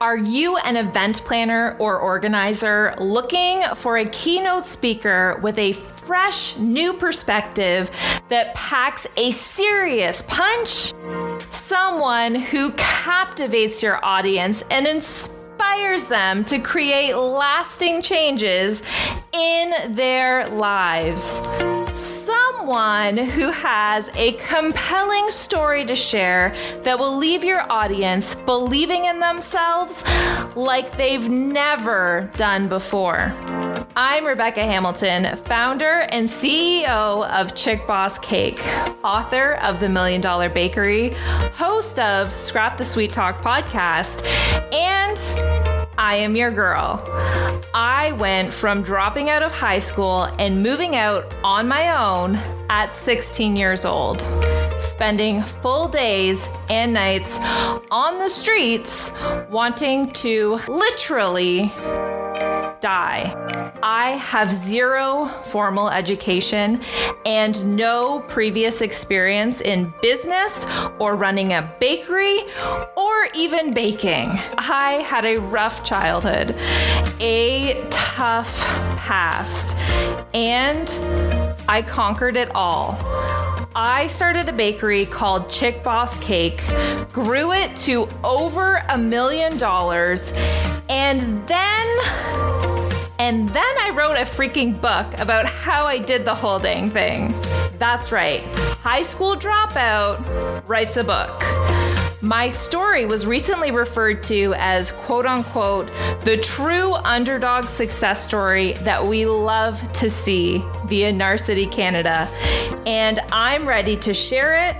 Are you an event planner or organizer looking for a keynote speaker with a fresh new perspective that packs a serious punch? Someone who captivates your audience and inspires them to create lasting changes in their lives. Someone who has a compelling story to share that will leave your audience believing in themselves like they've never done before. I'm Rebecca Hamilton, founder and CEO of Chick Boss Cake, author of The Million Dollar Bakery, host of Scrap the Sweet Talk podcast, and I am your girl. I went from dropping out of high school and moving out on my own at 16 years old, spending full days and nights on the streets, wanting to literally die. I have zero formal education and no previous experience in business or running a bakery or even baking. I had a rough childhood, a tough past, and I conquered it all. I started a bakery called Chick Boss Cake, grew it to over $1 million, and then I wrote a freaking book about how I did the whole dang thing. That's right, high school dropout writes a book. My story was recently referred to as quote unquote, the true underdog success story that we love to see via Narcity Canada. And I'm ready to share it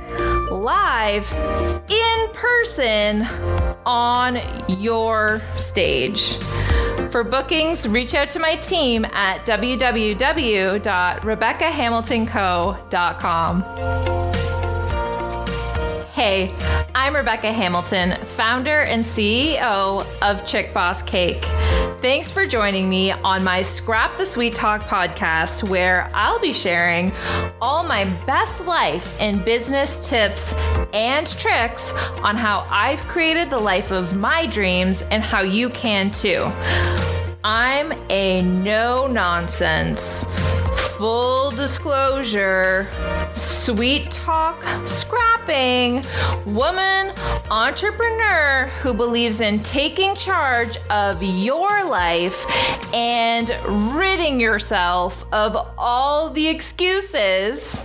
live in person on your stage. For bookings, reach out to my team at www.RebeccaHamiltonCo.com. Hey, I'm Rebecca Hamilton, founder and CEO of Chick Boss Cake. Thanks for joining me on my Scrap the Sweet Talk podcast, where I'll be sharing all my best life and business tips and tricks on how I've created the life of my dreams and how you can too. I'm a no-nonsense, full disclosure, sweet talk, scrapping woman entrepreneur who believes in taking charge of your life and ridding yourself of all the excuses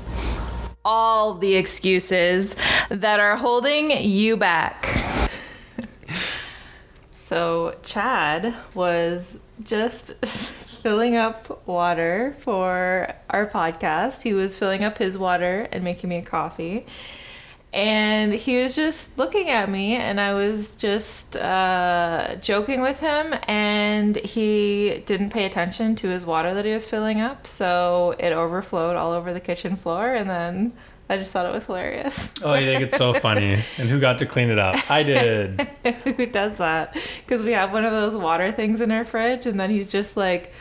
that are holding you back. So Chad was just filling up water for our podcast. He was filling up his water and making me a coffee. And he was just looking at me, and I was just joking with him, and he didn't pay attention to his water that he was filling up, so it overflowed all over the kitchen floor, and then I just thought it was hilarious. Oh, you think it's so funny. And who got to clean it up? I did. Who does that? Because we have one of those water things in our fridge, and then he's just like,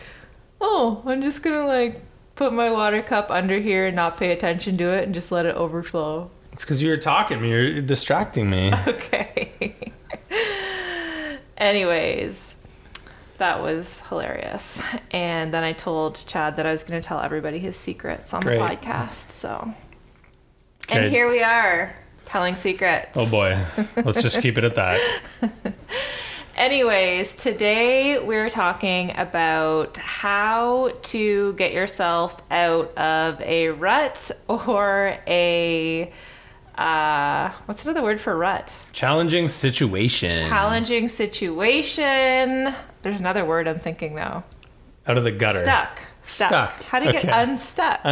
oh, I'm just going to like put my water cup under here and not pay attention to it and just let it overflow. It's because you were talking to me. You're distracting me. Okay. Anyways, that was hilarious. And then I told Chad that I was going to tell everybody his secrets on the podcast. So, okay. And here we are telling secrets. Oh boy. Let's just keep it at that. Anyways, today we're talking about how to get yourself out of a rut or a what's another word for rut? Challenging situation. There's another word I'm thinking though. Out of the gutter. Stuck. How to get unstuck.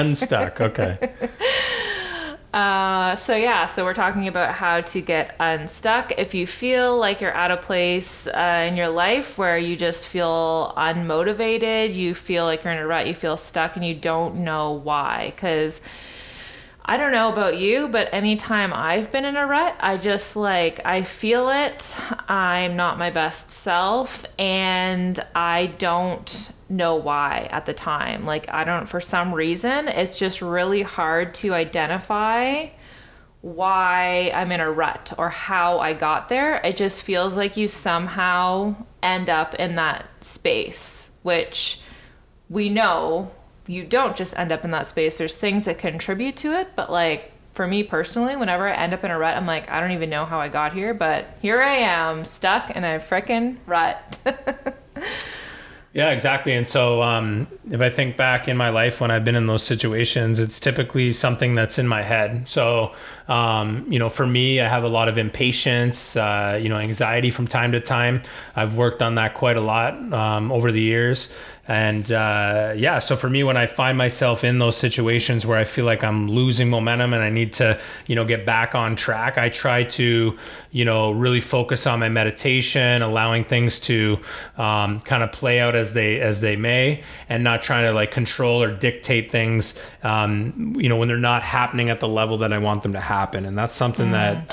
Okay. So we're talking about how to get unstuck. If you feel like you're at a place in your life where you just feel unmotivated, you feel like you're in a rut, you feel stuck and you don't know why, because I don't know about you, but anytime I've been in a rut, I just like, I feel it. I'm not my best self and I don't know why at the time. Like, I don't, for some reason, it's just really hard to identify why I'm in a rut or how I got there. It just feels like you somehow end up in that space, which we know you don't just end up in that space. There's things that contribute to it, but like for me personally, whenever I end up in a rut, I'm like, I don't even know how I got here, but here I am stuck in a frickin' rut. Yeah, exactly. And so if I think back in my life when I've been in those situations, it's typically something that's in my head. So, for me, I have a lot of impatience, anxiety from time to time. I've worked on that quite a lot over the years. And so for me, when I find myself in those situations where I feel like I'm losing momentum and I need to, get back on track, I try to, really focus on my meditation, allowing things to kind of play out as they may, and not trying to like control or dictate things, when they're not happening at the level that I want them to happen. And that's something that,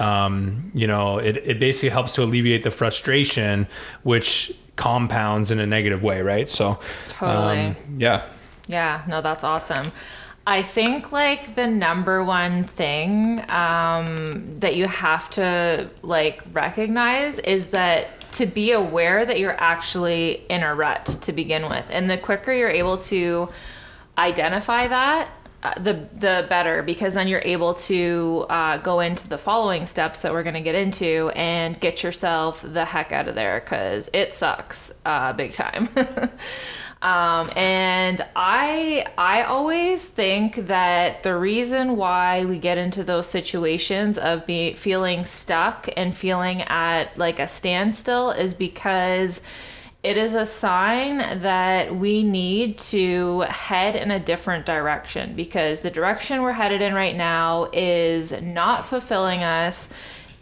it basically helps to alleviate the frustration, which compounds in a negative way, right? So totally. Yeah, no, that's awesome. I think like the number one thing that you have to like recognize is that to be aware that you're actually in a rut to begin with, and the quicker you're able to identify that, the better, because then you're able to go into the following steps that we're going to get into and get yourself the heck out of there, because it sucks big time. And I always think that the reason why we get into those situations of feeling stuck and feeling at like a standstill is because it is a sign that we need to head in a different direction, because the direction we're headed in right now is not fulfilling us.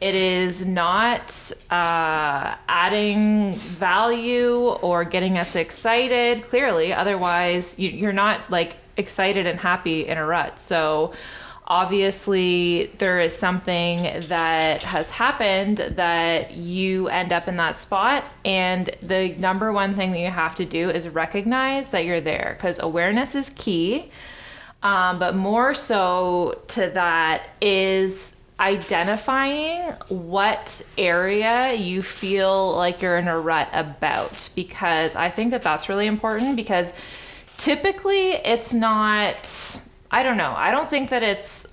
It is not adding value or getting us excited, clearly. Otherwise, you're not like excited and happy in a rut. So obviously, there is something that has happened that you end up in that spot. And the number one thing that you have to do is recognize that you're there, because awareness is key. But more so to that is identifying what area you feel like you're in a rut about, because I think that that's really important, because typically it's not... I don't know. I don't think that it's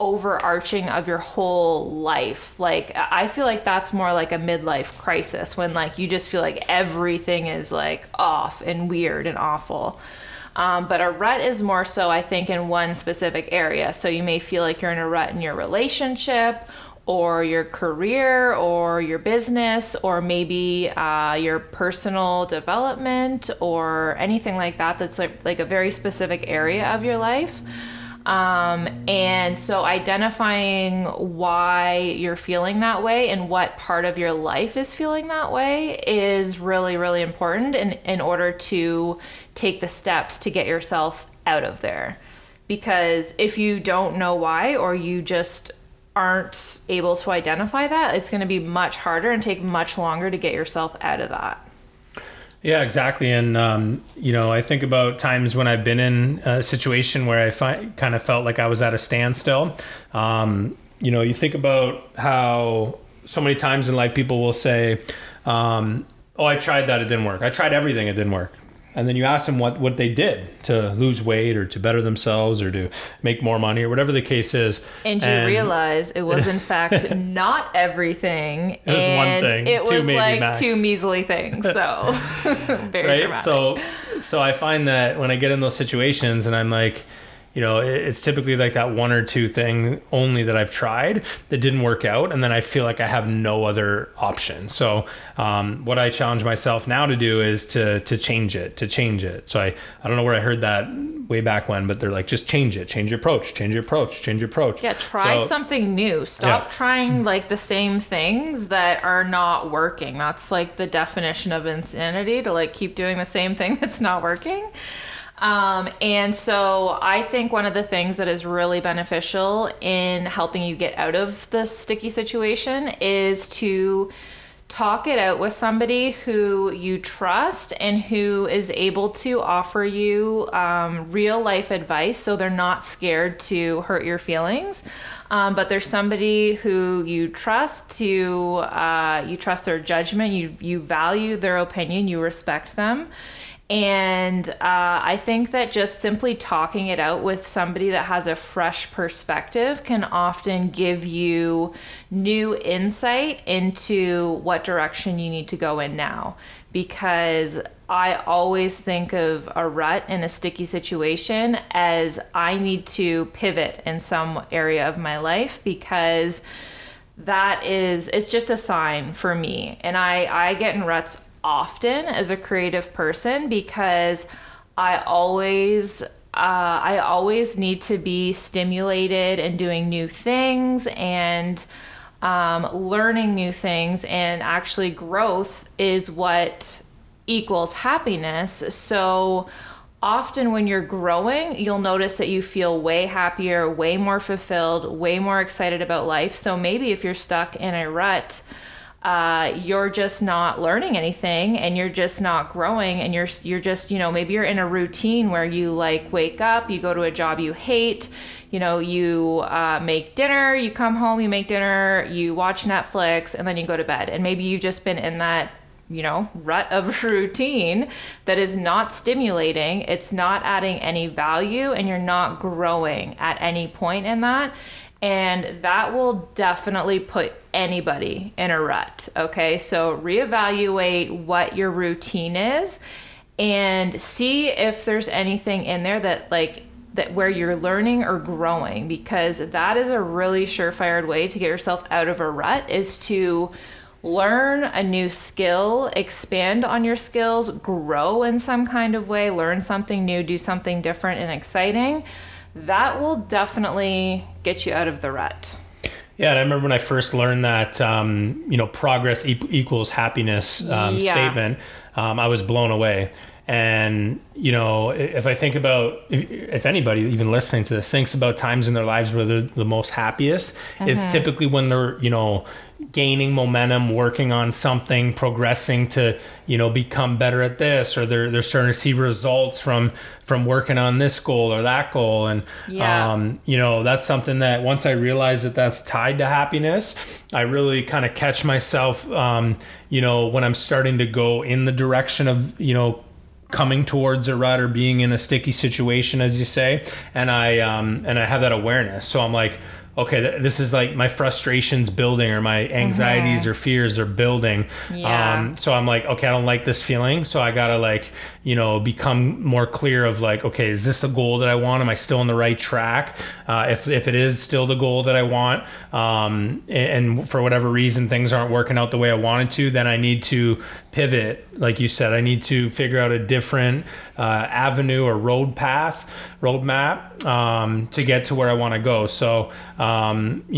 overarching of your whole life. Like, I feel like that's more like a midlife crisis, when like you just feel like everything is like off and weird and awful. But a rut is more so, I think, in one specific area. So you may feel like you're in a rut in your relationship or your career or your business, or maybe your personal development or anything like that, that's like a very specific area of your life. And so identifying why you're feeling that way and what part of your life is feeling that way is really, really important in order to take the steps to get yourself out of there. Because if you don't know why, or you just aren't able to identify that, it's going to be much harder and take much longer to get yourself out of that. Yeah, exactly. And, I think about times when I've been in a situation where I kind of felt like I was at a standstill. You think about how so many times in life people will say, oh, I tried that, it didn't work. I tried everything, it didn't work. And then you ask them what they did to lose weight or to better themselves or to make more money or whatever the case is. And realize it was, in fact, not everything. It was one thing. It was like max. Two measly things. So very right? dramatic. So I find that when I get in those situations and I'm like, it's typically like that one or two thing only that I've tried that didn't work out. And then I feel like I have no other option. So what I challenge myself now to do is to change it. So I don't know where I heard that way back when, but they're like, just change it, change your approach. Yeah, try something new. Stop trying like the same things that are not working. That's like the definition of insanity, to like keep doing the same thing that's not working. And so I think one of the things that is really beneficial in helping you get out of the sticky situation is to talk it out with somebody who you trust and who is able to offer you real life advice, so they're not scared to hurt your feelings. But there's somebody who you trust to, you trust their judgment, you value their opinion, you respect them. And I think that just simply talking it out with somebody that has a fresh perspective can often give you new insight into what direction you need to go in now. Because I always think of a rut and a sticky situation as I need to pivot in some area of my life, because that is, it's just a sign for me. And I get in ruts often as a creative person, because I always need to be stimulated and doing new things and learning new things, and actually growth is what equals happiness. So often when you're growing, you'll notice that you feel way happier, way more fulfilled, way more excited about life. So maybe if you're stuck in a rut, you're just not learning anything and you're just not growing, and you're just, you know, maybe you're in a routine where you like wake up, you go to a job you hate, you know, you make dinner, you come home, you make dinner, you watch Netflix, and then you go to bed. And maybe you've just been in that, you know, rut of routine that is not stimulating, it's not adding any value, and you're not growing at any point in that. And that will definitely put anybody in a rut. Okay, so reevaluate what your routine is and see if there's anything in there that where you're learning or growing, because that is a really surefire way to get yourself out of a rut, is to learn a new skill, expand on your skills, grow in some kind of way, learn something new, do something different and exciting. That will definitely get you out of the rut. Yeah, and I remember when I first learned that, you know, progress equals happiness statement, I was blown away. And, you know, if I think about, if anybody even listening to this thinks about times in their lives where they're the most happiest, it's typically when they're, you know, gaining momentum, working on something, progressing to, you know, become better at this, or they're starting to see results from working on this goal or that goal. And, you know, that's something that once I realized that that's tied to happiness, I really kind of catch myself, you know, when I'm starting to go in the direction of, you know, coming towards a rut or being in a sticky situation, as you say, and I have that awareness. So I'm like, okay, this is like my frustrations building, or my anxieties or fears are building. So I'm like, okay, I don't like this feeling. So I gotta, like, you know, become more clear of like, okay, is this the goal that I want? Am I still on the right track? If it is still the goal that I want, and for whatever reason, things aren't working out the way I wanted to, then I need to pivot. Like you said, I need to figure out a different avenue or roadmap to get to where I want to go. So, you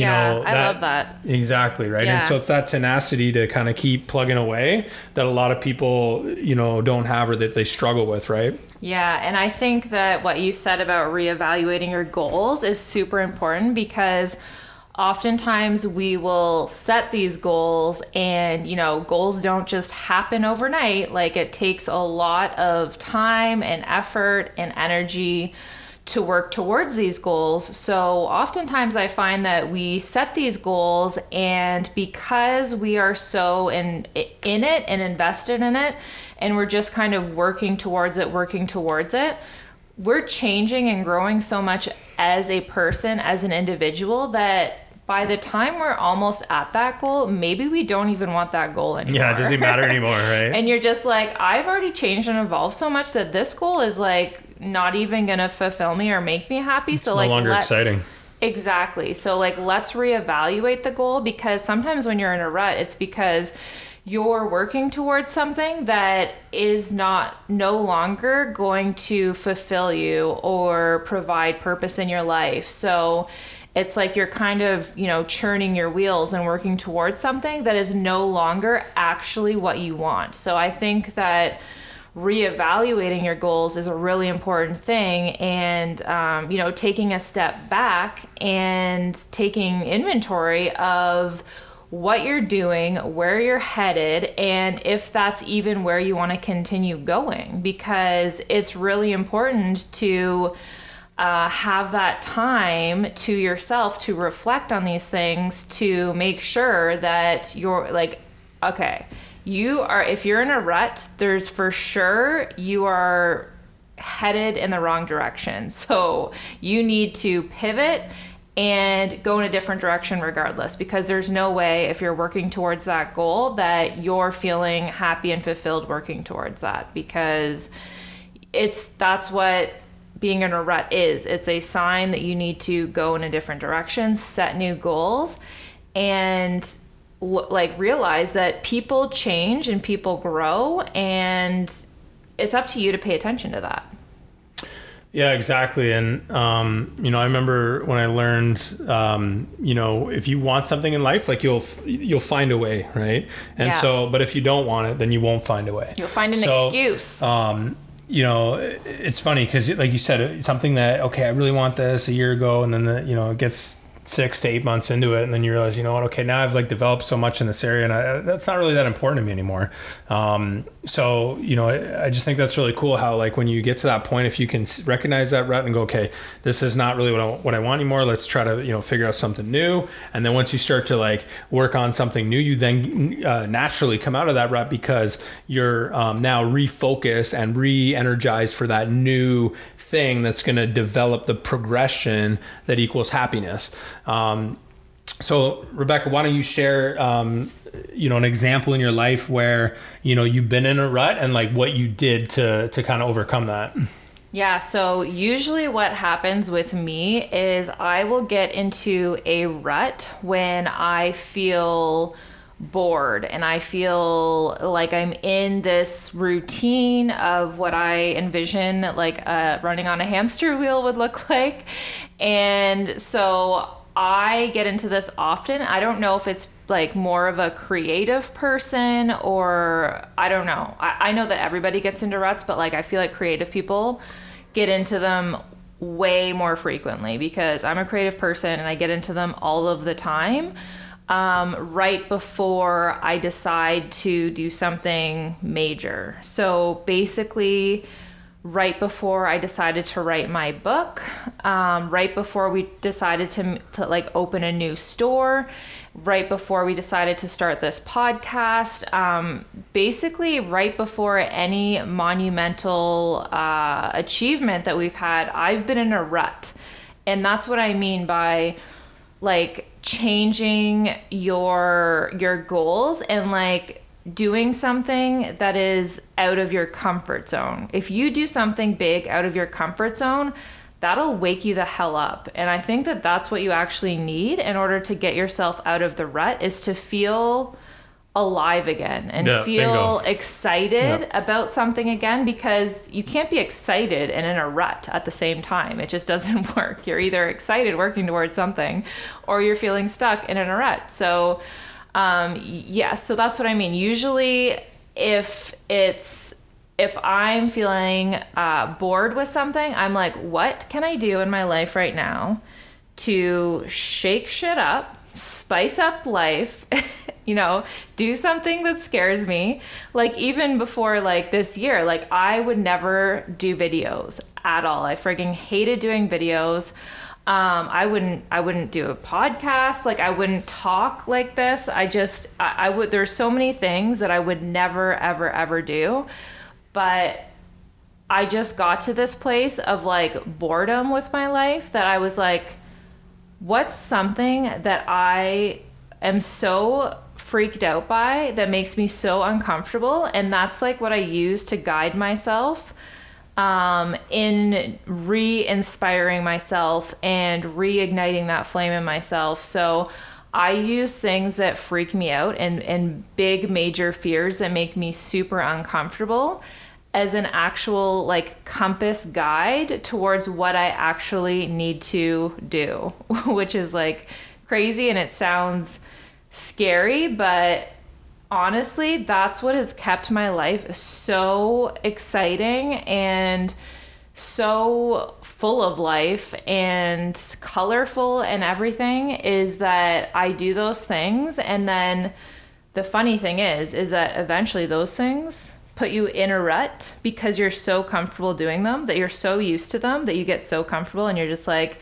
know, I love that. Exactly. Right. Yeah. And so it's that tenacity to kind of keep plugging away that a lot of people, you know, don't have, or that they struggle with. Right. Yeah. And I think that what you said about reevaluating your goals is super important, because oftentimes we will set these goals, and, you know, goals don't just happen overnight. Like, it takes a lot of time and effort and energy to work towards these goals. So oftentimes I find that we set these goals, and because we are so in it and invested in it, and we're just kind of working towards it, we're changing and growing so much as a person, as an individual, that by the time we're almost at that goal, maybe we don't even want that goal anymore. Yeah, it doesn't matter anymore, right? And you're just like, I've already changed and evolved so much that this goal is like not even gonna fulfill me or make me happy. It's so like no longer exciting. Exactly. So like, let's reevaluate the goal, because sometimes when you're in a rut, it's because you're working towards something that is no longer going to fulfill you or provide purpose in your life. So it's like you're kind of, you know, churning your wheels and working towards something that is no longer actually what you want. So I think that reevaluating your goals is a really important thing, and you know, taking a step back and taking inventory of what you're doing, where you're headed, and if that's even where you want to continue going, because it's really important to have that time to yourself to reflect on these things, to make sure that you're like, okay, you are, if you're in a rut, there's for sure you are headed in the wrong direction. So you need to pivot and go in a different direction regardless, because there's no way, if you're working towards that goal, that you're feeling happy and fulfilled working towards that, because that's what being in a rut is. It's a sign that you need to go in a different direction, set new goals, and realize that people change and people grow, and it's up to you to pay attention to that. Yeah, exactly. And, I remember when I learned, if you want something in life, like you'll find a way. Right. And yeah. So, but if you don't want it, then you won't find a way. You'll find an excuse. It's funny, cause like you said, it's something that, okay, I really want this a year ago. And then it gets 6 to 8 months into it, and then you realize, you know what, okay, now I've developed so much in this area, and that's not really that important to me anymore. I just think that's really cool how when you get to that point, if you can recognize that rut and go, okay, this is not really what I want anymore, let's try to figure out something new. And then once you start to work on something new, you then naturally come out of that rut, because you're now refocused and re-energized for that new thing that's going to develop the progression that equals happiness. So Rebecca, why don't you share, an example in your life where, you've been in a rut, and what you did to kind of overcome that? Yeah. So usually what happens with me is I will get into a rut when I feel bored and I feel like I'm in this routine of what I envision running on a hamster wheel would look like. And so I get into this often. I don't know if it's more of a creative person, or I don't know. I know that everybody gets into ruts, but I feel like creative people get into them way more frequently, because I'm a creative person and I get into them all of the time. Right before I decide to do something major. So basically, right before I decided to write my book, right before we decided to open a new store, right before we decided to start this podcast, basically right before any monumental achievement that we've had, I've been in a rut. And that's what I mean by changing your goals and doing something that is out of your comfort zone. If you do something big out of your comfort zone, that'll wake you the hell up. And I think that that's what you actually need in order to get yourself out of the rut, is to feel alive again and feel excited about something again, because you can't be excited and in a rut at the same time. It just doesn't work. You're either excited working towards something, or you're feeling stuck and in a rut. So so that's what I mean. Usually if I'm feeling bored with something, I'm like, what can I do in my life right now to shake shit up, spice up life, do something that scares me. Even before this year, I would never do videos at all. I frigging hated doing videos. I wouldn't do a podcast. I wouldn't talk like this. I would, there's so many things that I would never, ever, ever do. But I just got to this place of boredom with my life that I was what's something that I am so freaked out by that makes me so uncomfortable? And that's what I use to guide myself in re-inspiring myself and reigniting that flame in myself. So I use things that freak me out and big major fears that make me super uncomfortable as an actual compass guide towards what I actually need to do, which is crazy, and it sounds scary, but honestly, that's what has kept my life so exciting and so full of life and colorful and everything is that I do those things. And then the funny thing is that eventually those things put you in a rut because you're so comfortable doing them, that you're so used to them, that you get so comfortable and you're just like,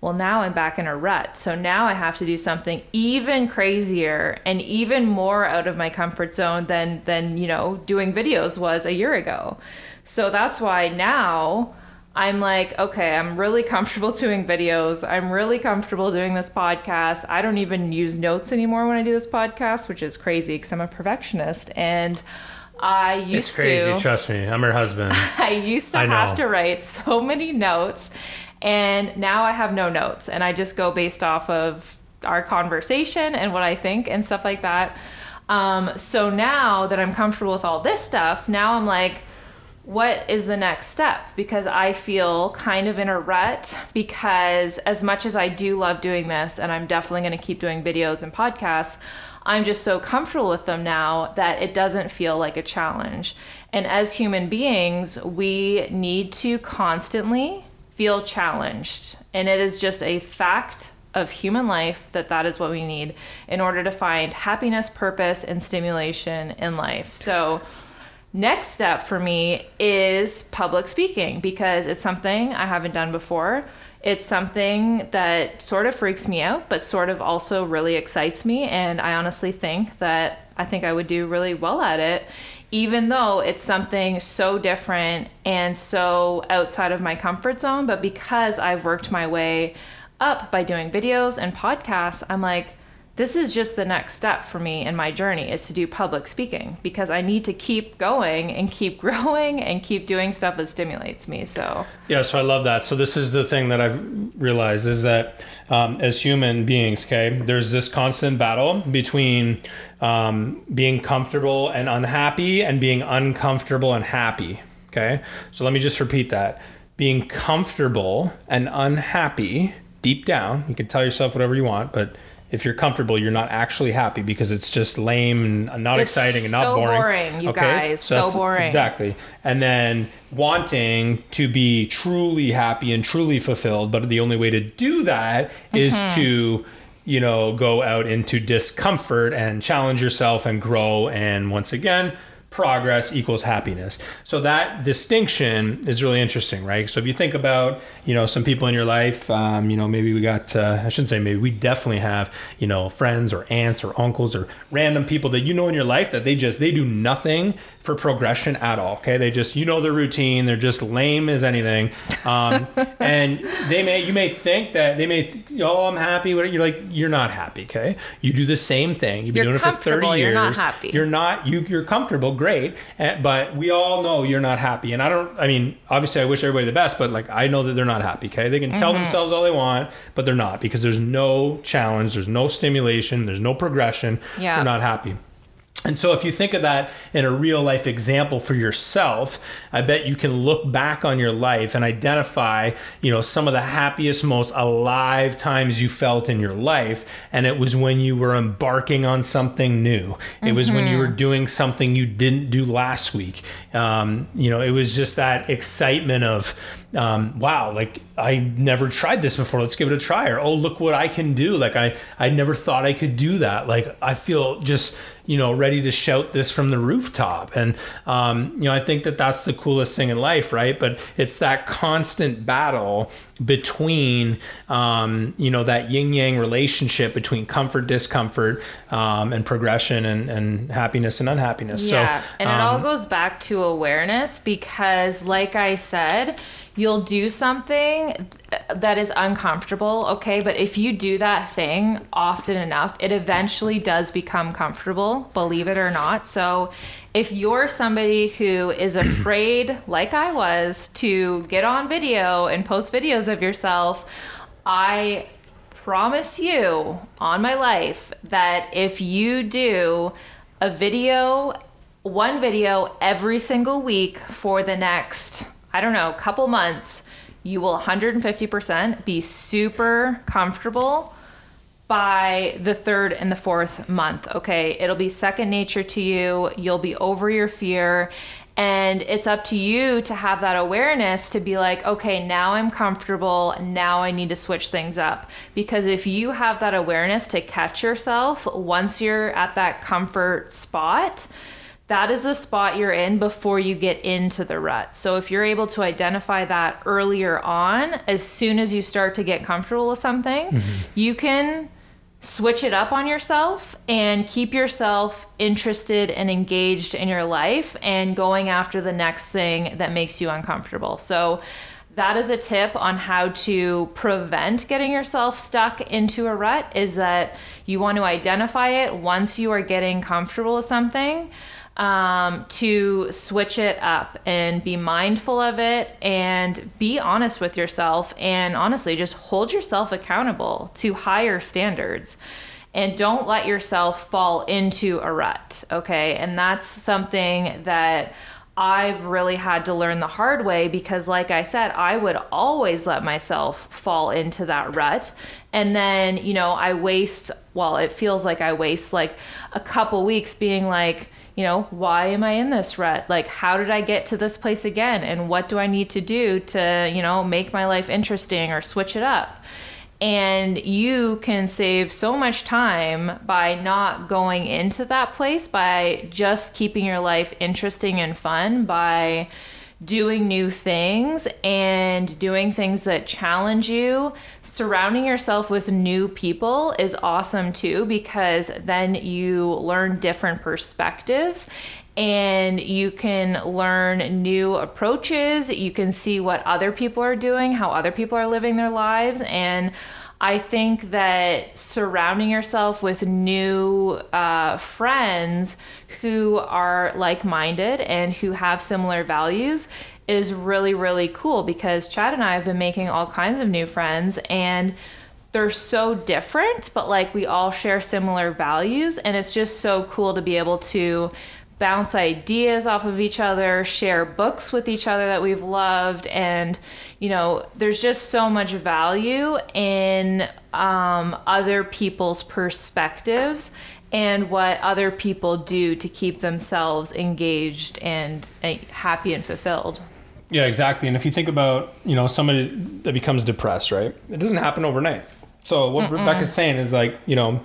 well, now I'm back in a rut. So now I have to do something even crazier and even more out of my comfort zone than you know, doing videos was a year ago. So that's why now I'm like, okay, I'm really comfortable doing videos. I'm really comfortable doing this podcast. I don't even use notes anymore when I do this podcast, which is crazy because I'm a perfectionist. And I used to... It's crazy, trust me. I'm her husband. I used to have to write so many notes. And now I have no notes and I just go based off of our conversation and what I think and stuff like that. So now that I'm comfortable with all this stuff, now I'm like, what is the next step? Because I feel kind of in a rut, because as much as I do love doing this, and I'm definitely going to keep doing videos and podcasts, I'm just so comfortable with them now that it doesn't feel like a challenge. And as human beings, we need to constantly feel challenged. And it is just a fact of human life that that is what we need in order to find happiness, purpose, and stimulation in life. So next step for me is public speaking, because it's something I haven't done before. It's something that sort of freaks me out, but sort of also really excites me. And I honestly think that I think I would do really well at it, even though it's something so different and so outside of my comfort zone. But because I've worked my way up by doing videos and podcasts, I'm like, this is just the next step for me in my journey, is to do public speaking, because I need to keep going and keep growing and keep doing stuff that stimulates me. So yeah, so I love that. So this is the thing that I've realized, is that as human beings, okay, there's this constant battle between being comfortable and unhappy and being uncomfortable and happy. Okay, so let me just repeat that. Being comfortable and unhappy deep down, you can tell yourself whatever you want, but if you're comfortable, you're not actually happy, because it's just lame and not exciting and not boring. It's so boring, you guys. So boring. Exactly. And then wanting to be truly happy and truly fulfilled, but the only way to do that is to, you know, go out into discomfort and challenge yourself and grow. And once again, progress equals happiness. So that distinction is really interesting, right? So if you think about, you know, some people in your life, you know, maybe we got, I shouldn't say maybe, we definitely have, you know, friends or aunts or uncles or random people that you know in your life that they do nothing for progression at all. Okay. They just, you know, their routine, they're just lame as anything. And you may think that oh, I'm happy. You're like, you're not happy. Okay. You do the same thing. You've been doing it for 30 years. You're not happy. You're comfortable. Great. But we all know you're not happy. And obviously I wish everybody the best, but like, I know that they're not happy. Okay. They can tell themselves all they want, but they're not, because there's no challenge. There's no stimulation. There's no progression. Yeah. They're not happy. And so if you think of that in a real life example for yourself, I bet you can look back on your life and identify, you know, some of the happiest, most alive times you felt in your life. And it was when you were embarking on something new. It was when you were doing something you didn't do last week. You know, it was just that excitement of, wow, like I never tried this before. Let's give it a try. Or, oh, look what I can do. Like I never thought I could do that. Like I feel just, you know, ready to shout this from the rooftop. And, you know, I think that that's the coolest thing in life, right? But it's that constant battle between, you know, that yin-yang relationship between comfort, discomfort, and progression and happiness and unhappiness. Yeah. So, and it all goes back to awareness, because like I said, you'll do something that is uncomfortable, okay? But if you do that thing often enough, it eventually does become comfortable, believe it or not. So if you're somebody who is afraid, like I was, to get on video and post videos of yourself, I promise you on my life that if you do one video every single week for the next, I don't know, couple months, you will 150% be super comfortable by the third and the fourth month. Okay. It'll be second nature to you. You'll be over your fear. And it's up to you to have that awareness to be like, okay, now I'm comfortable. Now I need to switch things up. Because if you have that awareness to catch yourself once you're at that comfort spot, that is the spot you're in before you get into the rut. So if you're able to identify that earlier on, as soon as you start to get comfortable with something, you can switch it up on yourself and keep yourself interested and engaged in your life and going after the next thing that makes you uncomfortable. So that is a tip on how to prevent getting yourself stuck into a rut, is that you want to identify it once you are getting comfortable with something, to switch it up and be mindful of it and be honest with yourself, and honestly just hold yourself accountable to higher standards and don't let yourself fall into a rut. Okay. And that's something that I've really had to learn the hard way, because like I said, I would always let myself fall into that rut. And then, you know, it feels like I waste like a couple weeks being like, you know, why am I in this rut? Like, how did I get to this place again? And what do I need to do to, you know, make my life interesting or switch it up? And you can save so much time by not going into that place, by just keeping your life interesting and fun, by doing new things and doing things that challenge you. Surrounding yourself with new people is awesome too, because then you learn different perspectives and you can learn new approaches. You can see what other people are doing, how other people are living their lives. And I think that surrounding yourself with new friends who are like-minded and who have similar values is really, really cool, because Chad and I have been making all kinds of new friends and they're so different, but like we all share similar values, and it's just so cool to be able to bounce ideas off of each other, share books with each other that we've loved. And, you know, there's just so much value in other people's perspectives and what other people do to keep themselves engaged and happy and fulfilled. Yeah, exactly. And if you think about, you know, somebody that becomes depressed, right? It doesn't happen overnight. So what Rebecca's saying is like, you know,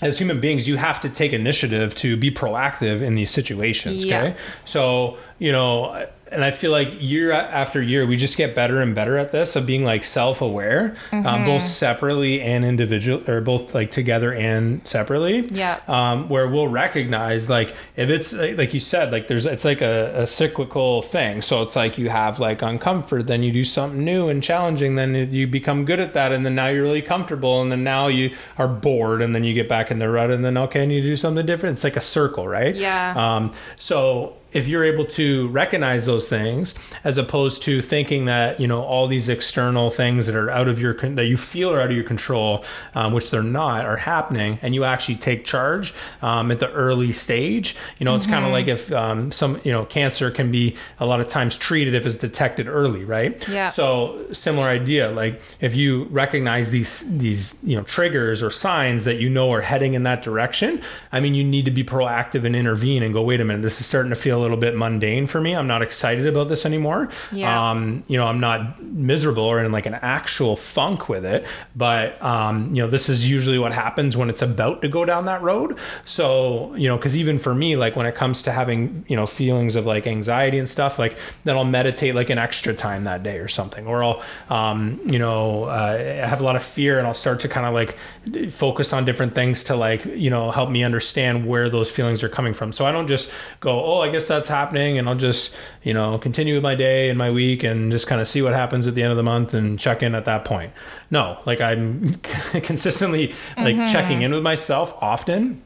as human beings, you have to take initiative to be proactive in these situations. Yeah. Okay. So, you know, and I feel like year after year, we just get better and better at this, of being like self-aware, both separately and individual, or both like together and separately. Yeah. Where we'll recognize, like, if it's like you said, like it's like a cyclical thing. So it's like you have like uncomfort, then you do something new and challenging, then you become good at that. And then now you're really comfortable. And then now you are bored, and then you get back in the rut, and then, okay, I need to do something different. It's like a circle, right? Yeah. So if you're able to recognize those things, as opposed to thinking that, you know, all these external things that are that you feel are out of your control, which they're not, are happening, and you actually take charge at the early stage. You know, it's kind of like if some, you know, cancer can be a lot of times treated if it's detected early, right? Yeah. So similar idea, like if you recognize these, you know, triggers or signs that you know are heading in that direction, I mean, you need to be proactive and intervene and go, wait a minute, this is starting to feel a little bit mundane for me. I'm not excited about this anymore. Yeah. You know, I'm not miserable or in like an actual funk with it, but you know, this is usually what happens when it's about to go down that road. So, you know, because even for me, like when it comes to having, you know, feelings of like anxiety and stuff, like then I'll meditate like an extra time that day or something, or I'll I have a lot of fear and I'll start to kind of like focus on different things to like, you know, help me understand where those feelings are coming from. So I don't just go, oh, I guess that's happening, and I'll just, you know, continue with my day and my week and just kind of see what happens at the end of the month and check in at that point. No, like I'm consistently like checking in with myself often.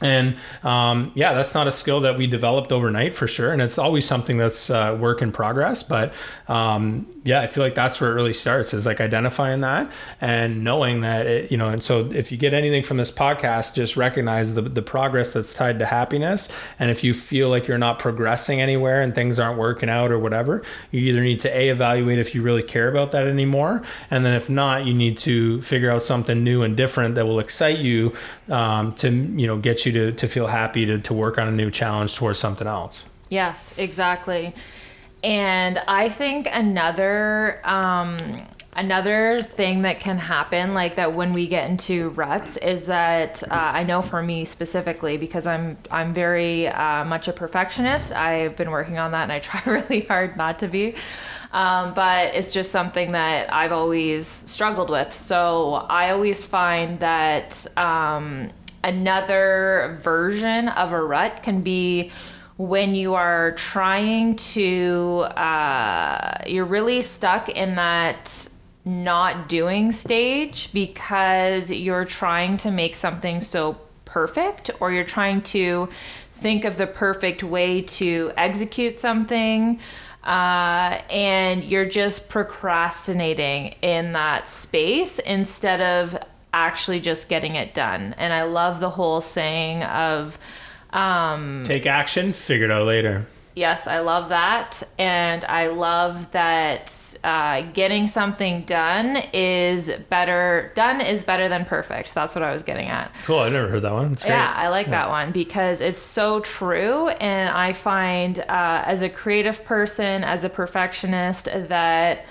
And that's not a skill that we developed overnight for sure. And it's always something that's work in progress. But I feel like that's where it really starts, is like identifying that and knowing that, it, you know, and so if you get anything from this podcast, just recognize the progress that's tied to happiness. And if you feel like you're not progressing anywhere and things aren't working out or whatever, you either need to evaluate if you really care about that anymore. And then if not, you need to figure out something new and different that will excite you to, you know, get you to feel happy to work on a new challenge towards something else. Yes, exactly. And I think another thing that can happen, like that when we get into ruts, is that I know for me specifically, because I'm very much a perfectionist. I've been working on that, and I try really hard not to be. But it's just something that I've always struggled with. So I always find that another version of a rut can be when you are trying to, you're really stuck in that not doing stage because you're trying to make something so perfect, or you're trying to think of the perfect way to execute something, and you're just procrastinating in that space instead of actually just getting it done. And I love the whole saying of take action, figure it out later. Yes, I love that. And I love that getting something done is better than perfect. That's what I was getting at. Cool. I never heard that one. It's great. Yeah, I like that one because it's so true. And I find as a creative person, as a perfectionist, that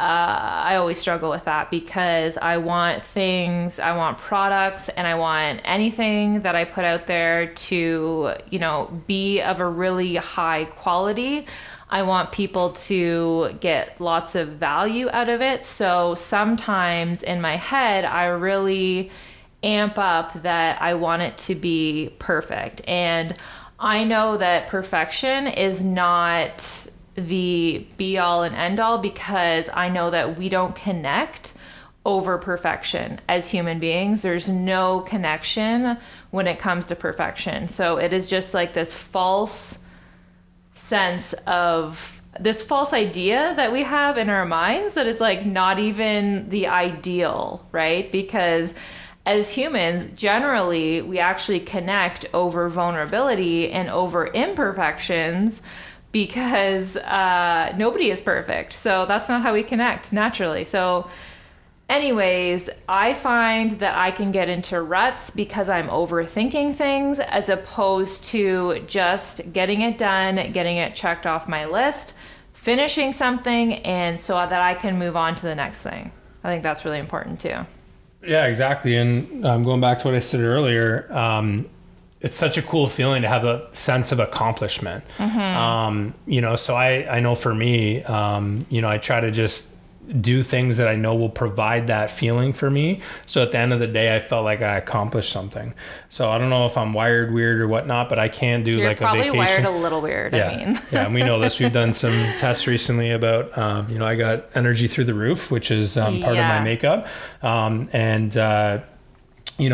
I always struggle with that because I want products, and I want anything that I put out there to, be of a really high quality. I want people to get lots of value out of it. So sometimes in my head, I really amp up that I want it to be perfect. And I know that perfection is not the be all and end all, because I know that we don't connect over perfection as human beings. There's no connection when it comes to perfection. So it is just like this false sense of this false idea that we have in our minds that is like not even the ideal, right? Because as humans, generally, we actually connect over vulnerability and over imperfections, because nobody is perfect. So that's not how we connect naturally. So anyways, I find that I can get into ruts because I'm overthinking things as opposed to just getting it done, getting it checked off my list, finishing something, and so that I can move on to the next thing. I think that's really important too. Yeah, exactly. And going back to what I said earlier, it's such a cool feeling to have a sense of accomplishment. Mm-hmm. So I know for me, I try to just do things that I know will provide that feeling for me. So at the end of the day, I felt like I accomplished something. So I don't know if I'm wired weird or whatnot, but I can do like a vacation. You're probably wired a little weird. Yeah. Yeah. And we know this. We've done some tests recently about, I got energy through the roof, which is part of my makeup.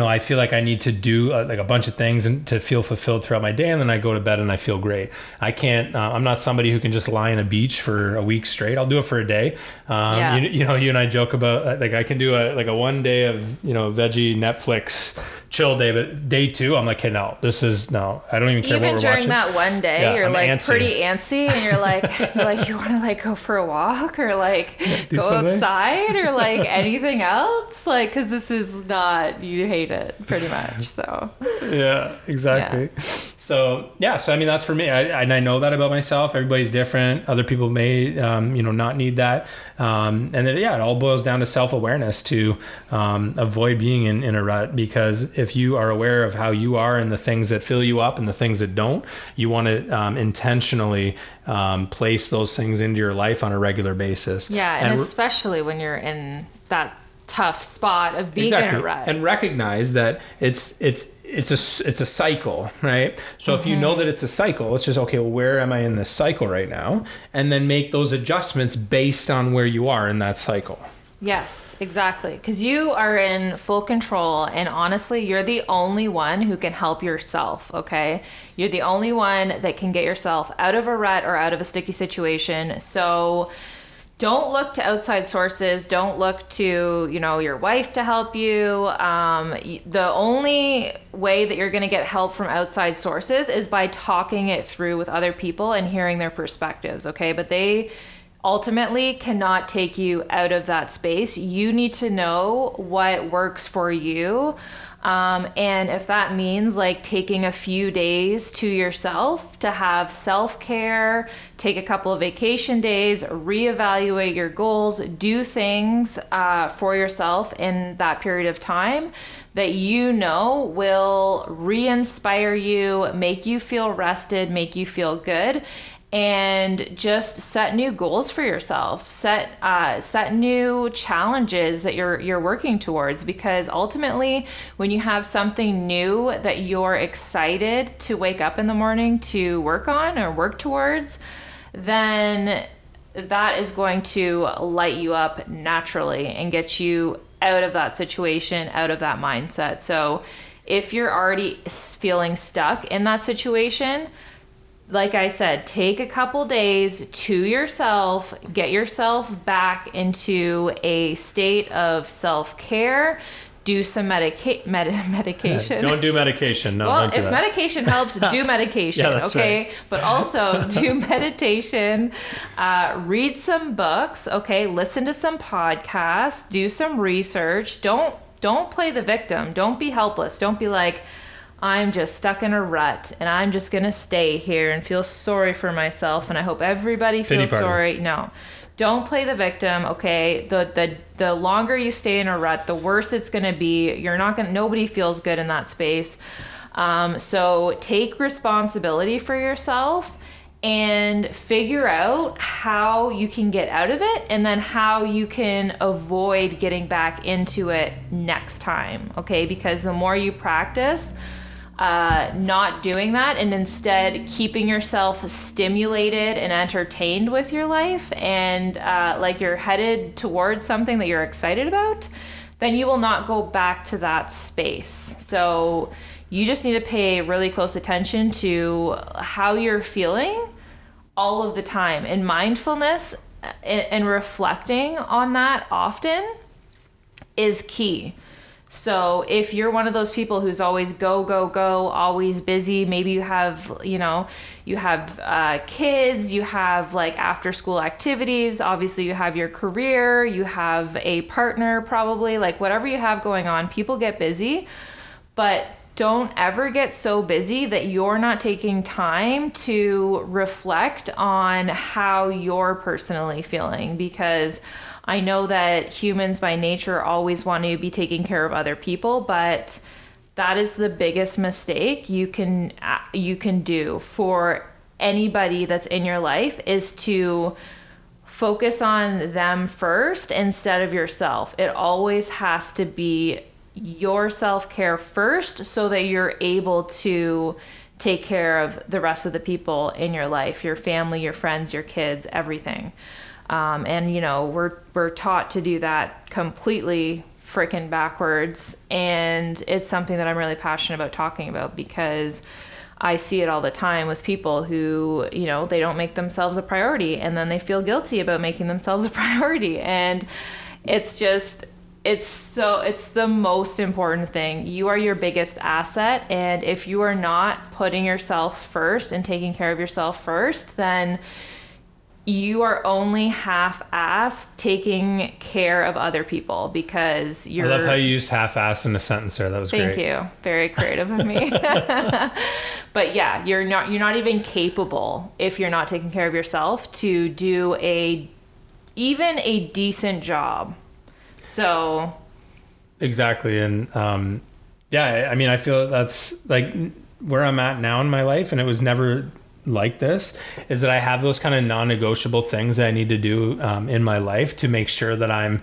I feel like I need to do like a bunch of things and to feel fulfilled throughout my day. And then I go to bed and I feel great. I can't, I'm not somebody who can just lie on a beach for a week straight. I'll do it for a day. You and I joke about, like, I can do a one day of, veggie Netflix chill day, but day two, I'm like, okay, no, I don't even care what we're watching. Even during that one day, you're pretty antsy, and you're like, you want to go for a walk, or go outside, or anything else? Cause this is not, you hate it pretty much. So yeah, exactly. Yeah. So I mean, that's for me. I know that about myself. Everybody's different. Other people may, not need that. And then, it all boils down to self-awareness to avoid being in a rut, because if you are aware of how you are and the things that fill you up and the things that don't, you want to intentionally place those things into your life on a regular basis. Yeah, and especially when you're in that tough spot of being in a rut. And recognize that it's a cycle, right? So if you know that it's a cycle, it's just, okay, well, where am I in this cycle right now? And then make those adjustments based on where you are in that cycle. Yes, exactly. Because you are in full control, and honestly, you're the only one who can help yourself, okay? You're the only one that can get yourself out of a rut or out of a sticky situation. So don't look to outside sources. Don't look to, your wife to help you. The only way that you're going to get help from outside sources is by talking it through with other people and hearing their perspectives, okay? But they ultimately cannot take you out of that space. You need to know what works for you. And if that means like taking a few days to yourself to have self-care, take a couple of vacation days, reevaluate your goals, do things for yourself in that period of time that you know will re-inspire you, make you feel rested, make you feel good. And just set new goals for yourself. Set new challenges that you're working towards, because ultimately, when you have something new that you're excited to wake up in the morning to work on or work towards, then that is going to light you up naturally and get you out of that situation, out of that mindset. So if you're already feeling stuck in that situation, like I said, take a couple days to yourself, get yourself back into a state of self-care, do some medication. Yeah, don't do medication. No, well, if medication helps, do medication, yeah, okay? Right. But also do meditation, read some books, okay? Listen to some podcasts, do some research. Don't play the victim. Don't be helpless. Don't be like, I'm just stuck in a rut and I'm just going to stay here and feel sorry for myself and I hope everybody feels sorry. No, don't play the victim. Okay. The longer you stay in a rut, the worse it's going to be. Nobody feels good in that space. So take responsibility for yourself and figure out how you can get out of it and then how you can avoid getting back into it next time. Okay. Because the more you practice, not doing that and instead keeping yourself stimulated and entertained with your life and like you're headed towards something that you're excited about, then you will not go back to that space. So you just need to pay really close attention to how you're feeling all of the time, and mindfulness and reflecting on that often is key. So if you're one of those people who's always go, go, go, always busy, maybe you have kids, you have like after school activities, obviously you have your career, you have a partner probably, like whatever you have going on, people get busy, but don't ever get so busy that you're not taking time to reflect on how you're personally feeling, because I know that humans by nature always want to be taking care of other people, but that is the biggest mistake you can do for anybody that's in your life, is to focus on them first instead of yourself. It always has to be your self-care first so that you're able to take care of the rest of the people in your life, your family, your friends, your kids, everything. And you know, we're taught to do that completely freaking backwards. And it's something that I'm really passionate about talking about, because I see it all the time with people who, you know, they don't make themselves a priority and then they feel guilty about making themselves a priority. And it's the most important thing. You are your biggest asset. And if you are not putting yourself first and taking care of yourself first, then you are only half-assed taking care of other people, because you're... I love how you used half-assed in a sentence there. That was great. Thank you. Very creative of me. But yeah, you're not even capable, if you're not taking care of yourself, to do even a decent job. So... Exactly. And yeah, I mean, I feel that's like where I'm at now in my life, and it was never... like this, is that I have those kind of non-negotiable things that I need to do in my life to make sure that I'm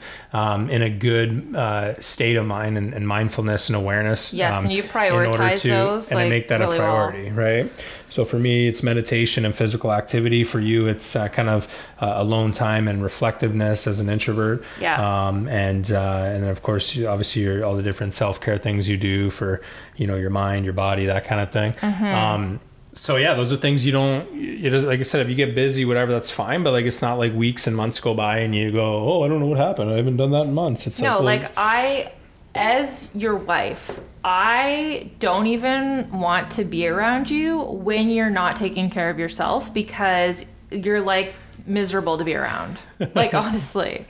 in a good state of mind and mindfulness and awareness. Yes, and you prioritize those. And like, I make that really a priority, well. Right? So for me, it's meditation and physical activity. For you, it's kind of alone time and reflectiveness as an introvert. Yeah. And of course, obviously, all the different self-care things you do for, you know, your mind, your body, that kind of thing. Mm-hmm. So yeah, those are things like I said, if you get busy, whatever, that's fine. But like, it's not like weeks and months go by and you go, oh, I don't know what happened. I haven't done that in months. It's no, like I, as your wife, I don't even want to be around you when you're not taking care of yourself, because you're like miserable to be around. Like, honestly.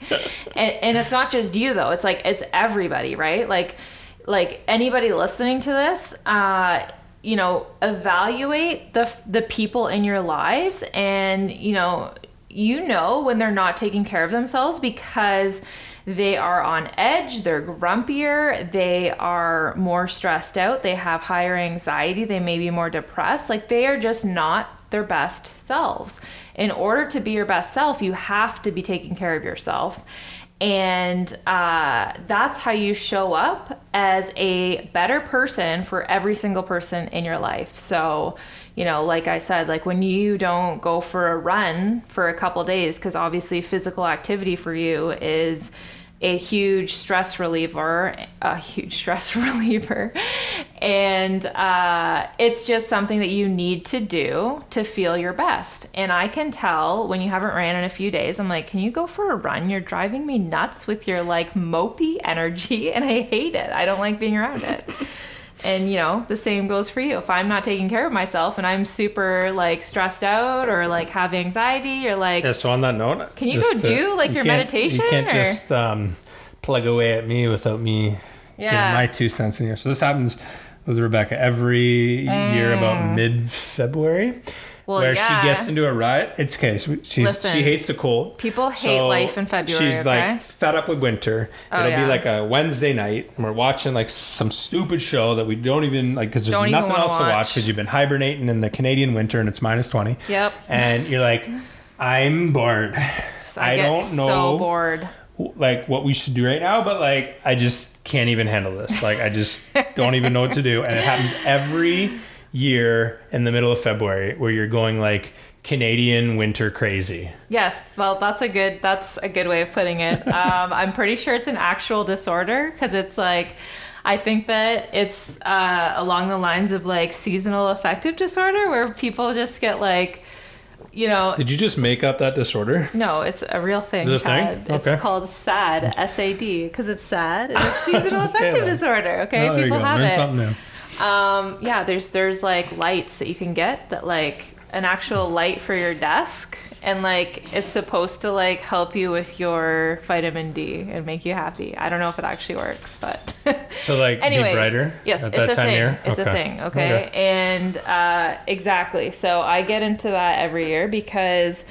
And it's not just you though. It's like, it's everybody, right? Like, like anybody listening to this, you know, evaluate the people in your lives, and you know when they're not taking care of themselves, because they are on edge, they're grumpier, they are more stressed out, they have higher anxiety, they may be more depressed. Like, they are just not their best selves. In order to be your best self, you have to be taking care of yourself. And that's how you show up as a better person for every single person in your life. So, you know, like I said, like when you don't go for a run for a couple days, because obviously physical activity for you is a huge stress reliever, and it's just something that you need to do to feel your best. And I can tell when you haven't ran in a few days, I'm like, can you go for a run? You're driving me nuts with your like mopey energy, and I hate it. I don't like being around it. And, you know, the same goes for you. If I'm not taking care of myself and I'm super, like, stressed out or, like, have anxiety or, like... Yeah, so on that note... Can you go do, like, your meditation? You can't just plug away at me without me getting my 2 cents in here. So this happens with Rebecca every year about mid-February. Well, where she gets into a rut. It's okay. She hates the cold. People hate life in February. She's like fed up with winter. It'll be like a Wednesday night, and we're watching like some stupid show that we don't even like because there's nothing else to watch because you've been hibernating in the Canadian winter and it's -20. Yep. And you're like, I'm bored. I don't know. So bored. Like what we should do right now, but like I just can't even handle this. Like I just don't even know what to do, and it happens every year in the middle of February where you're going like Canadian winter crazy. Yes, well that's a good way of putting it. I'm pretty sure it's an actual disorder, because it's like, I think that it's along the lines of like seasonal affective disorder, where people just get like, you know. Did you just make up that disorder? No, it's a real thing. Is it a Chad thing? Okay. It's called SAD, S-A-D, because it's sad and it's seasonal affective disorder. Okay, no, people have it. Something new. There's like lights that you can get that like an actual light for your desk, and like it's supposed to like help you with your vitamin D and make you happy. I don't know if it actually works, but so like anyways, be brighter. Yes, at it's that a time thing. Year? It's a thing. Okay, and exactly. So I get into that every year because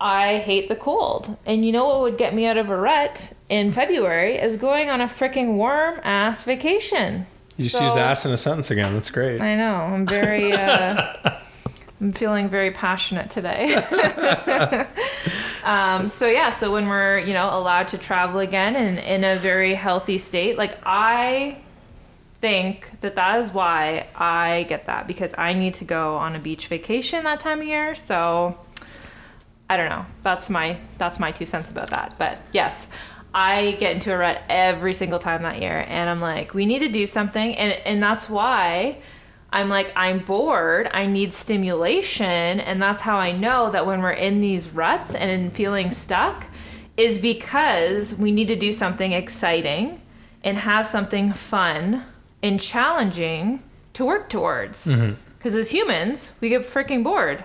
I hate the cold. And you know what would get me out of a rut in February is going on a freaking warm ass vacation. You just use ass in a sentence again. That's great. I know. I'm very, I'm feeling very passionate today. So when we're, you know, allowed to travel again and in a very healthy state, like I think that is why I get that, because I need to go on a beach vacation that time of year. So I don't know. That's my 2 cents about that. But yes, I get into a rut every single time that year, and I'm like, we need to do something, and that's why I'm like, I'm bored, I need stimulation, and that's how I know that when we're in these ruts and feeling stuck is because we need to do something exciting and have something fun and challenging to work towards. Because as humans, we get freaking bored.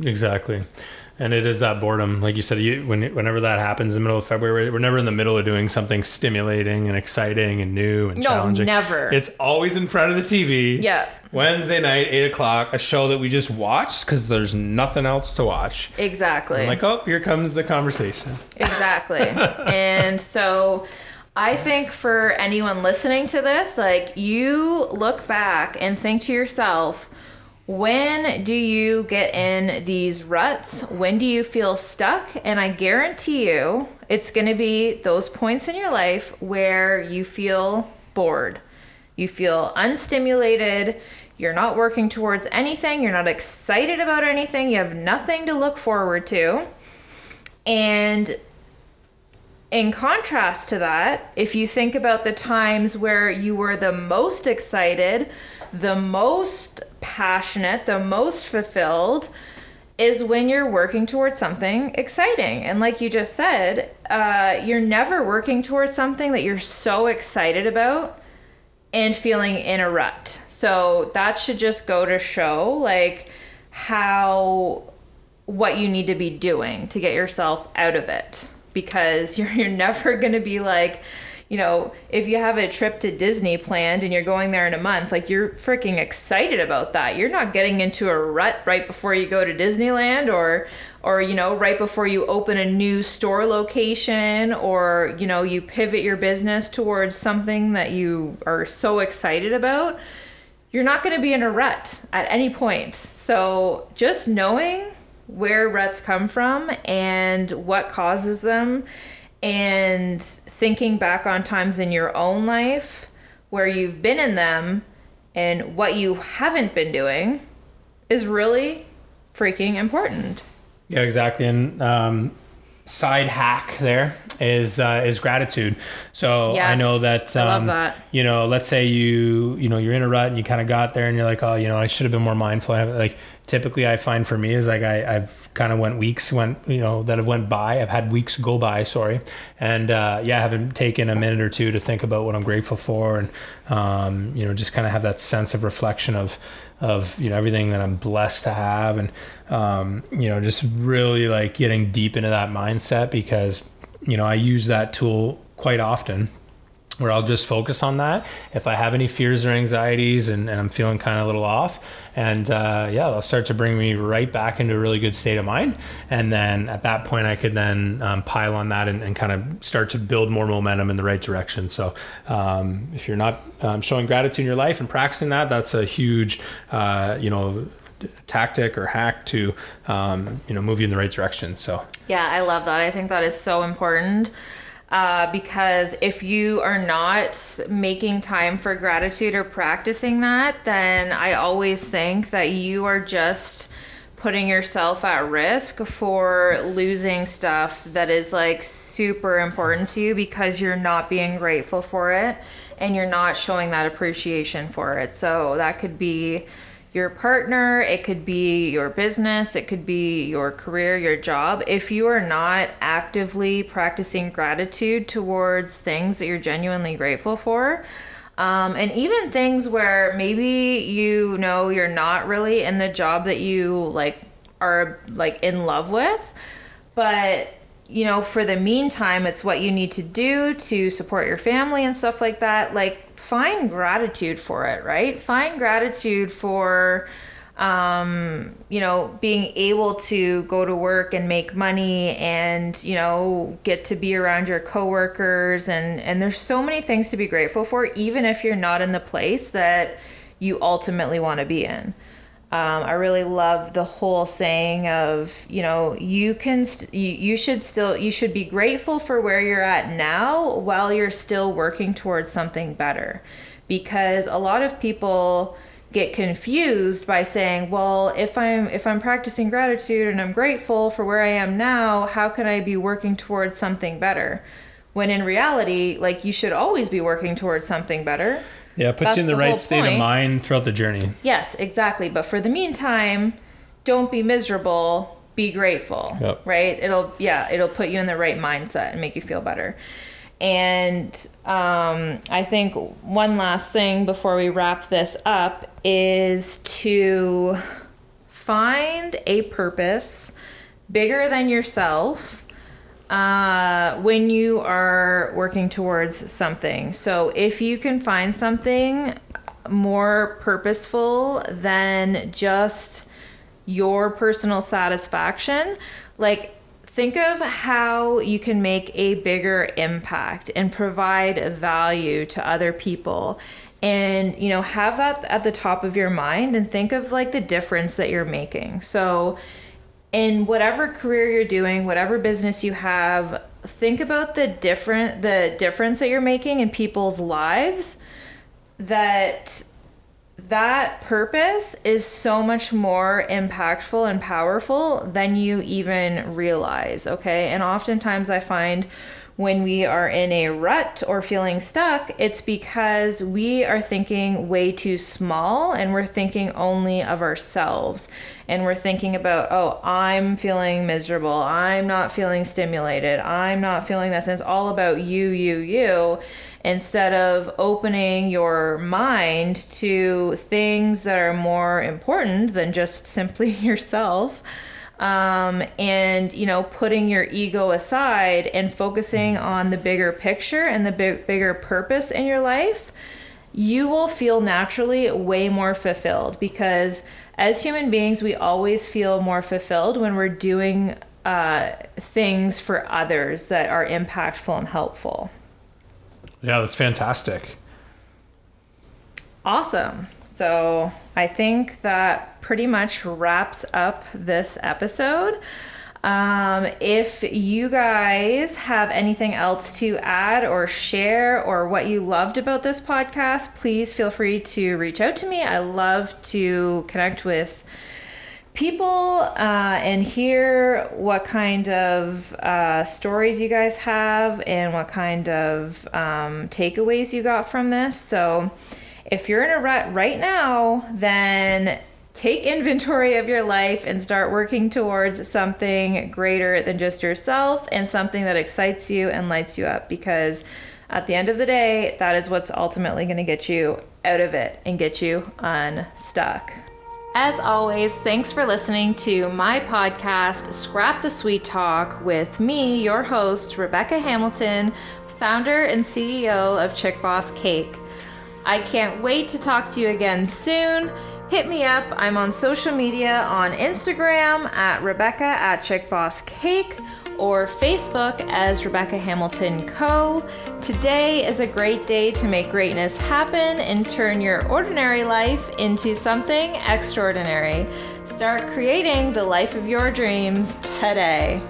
Exactly. And it is that boredom, like you said, whenever that happens in the middle of February, we're never in the middle of doing something stimulating and exciting and new and challenging. No, never. It's always in front of the TV. Yeah. Wednesday night, 8 o'clock, a show that we just watched because there's nothing else to watch. Exactly. And I'm like, oh, here comes the conversation. Exactly. And so I think for anyone listening to this, like you look back and think to yourself, when do you get in these ruts? When do you feel stuck? And I guarantee you it's going to be those points in your life where you feel bored. You feel unstimulated. You're not working towards anything. You're not excited about anything. You have nothing to look forward to. And in contrast to that, if you think about the times where you were the most excited, the most passionate, the most fulfilled is when you're working towards something exciting. And like you just said, you're never working towards something that you're so excited about and feeling in a rut. So that should just go to show like what you need to be doing to get yourself out of it, because you're never going to be like, you know, if you have a trip to Disney planned and you're going there in a month, like, you're freaking excited about that. You're not getting into a rut right before you go to Disneyland or, you know, right before you open a new store location or, you know, you pivot your business towards something that you are so excited about. You're not going to be in a rut at any point. So just knowing where ruts come from and what causes them, and thinking back on times in your own life where you've been in them and what you haven't been doing is really freaking important. Yeah, exactly. And side hack there is gratitude. So yes, I know that, I love that. You know, let's say you know, you're in a rut and you kind of got there and you're like, oh, you know, I should have been more mindful. Like, typically I find for me is like, I've kind of had weeks go by, sorry. And, I haven't taken a minute or two to think about what I'm grateful for. And, you know, just kind of have that sense of reflection of, you know, everything that I'm blessed to have. And, you know, just really like getting deep into that mindset, because, you know, I use that tool quite often where I'll just focus on that. If I have any fears or anxieties and I'm feeling kind of a little off, and they'll start to bring me right back into a really good state of mind. And then at that point, I could then pile on that and kind of start to build more momentum in the right direction. So if you're not showing gratitude in your life and practicing that, that's a huge, tactic or hack to, move you in the right direction. So yeah, I love that. I think that is so important. Because if you are not making time for gratitude or practicing that, then I always think that you are just putting yourself at risk for losing stuff that is like super important to you because you're not being grateful for it and you're not showing that appreciation for it. So that could be your partner, it could be your business, it could be your career, your job. If you are not actively practicing gratitude towards things that you're genuinely grateful for, and even things where maybe you know you're not really in the job that you like are like in love with, but you know, for the meantime, it's what you need to do to support your family and stuff like that. Like, find gratitude for it, right? Find gratitude for, being able to go to work and make money and, you know, get to be around your coworkers. And there's so many things to be grateful for, even if you're not in the place that you ultimately want to be in. I really love the whole saying of, you know, you should be grateful for where you're at now while you're still working towards something better, because a lot of people get confused by saying, well, if I'm practicing gratitude and I'm grateful for where I am now, how can I be working towards something better? When in reality, like, you should always be working towards something better. Yeah, it puts you in the right state of mind throughout the journey. Yes, exactly. But for the meantime, don't be miserable, be grateful, yep. Right? It'll put you in the right mindset and make you feel better. And I think one last thing before we wrap this up is to find a purpose bigger than yourself when you are working towards something. So if you can find something more purposeful than just your personal satisfaction, like, think of how you can make a bigger impact and provide value to other people. And, you know, have that at the top of your mind and think of like the difference that you're making. So in whatever career you're doing, whatever business you have, think about the difference that you're making in people's lives. That purpose is so much more impactful and powerful than you even realize, okay? And oftentimes I find when we are in a rut or feeling stuck, it's because we are thinking way too small and we're thinking only of ourselves. And we're thinking about, oh, I'm feeling miserable. I'm not feeling stimulated. I'm not feeling this. And it's all about you, instead of opening your mind to things that are more important than just simply yourself. And, you know, putting your ego aside and focusing on the bigger picture and the bigger purpose in your life, you will feel naturally way more fulfilled, because as human beings, we always feel more fulfilled when we're doing things for others that are impactful and helpful. Yeah, that's fantastic. Awesome. So I think that pretty much wraps up this episode. If you guys have anything else to add or share, or what you loved about this podcast, please feel free to reach out to me. I love to connect with people and hear what kind of stories you guys have and what kind of takeaways you got from this. So if you're in a rut right now, then take inventory of your life and start working towards something greater than just yourself, and something that excites you and lights you up, because at the end of the day, that is what's ultimately going to get you out of it and get you unstuck. As always, thanks for listening to my podcast, Scrap the Sweet Talk, with me, your host, Rebecca Hamilton, founder and CEO of Chick Boss Cake. I can't wait to talk to you again soon. Hit me up. I'm on social media on Instagram at Rebecca at Chick Boss Cake, or Facebook as Rebecca Hamilton Co. Today is a great day to make greatness happen and turn your ordinary life into something extraordinary. Start creating the life of your dreams today.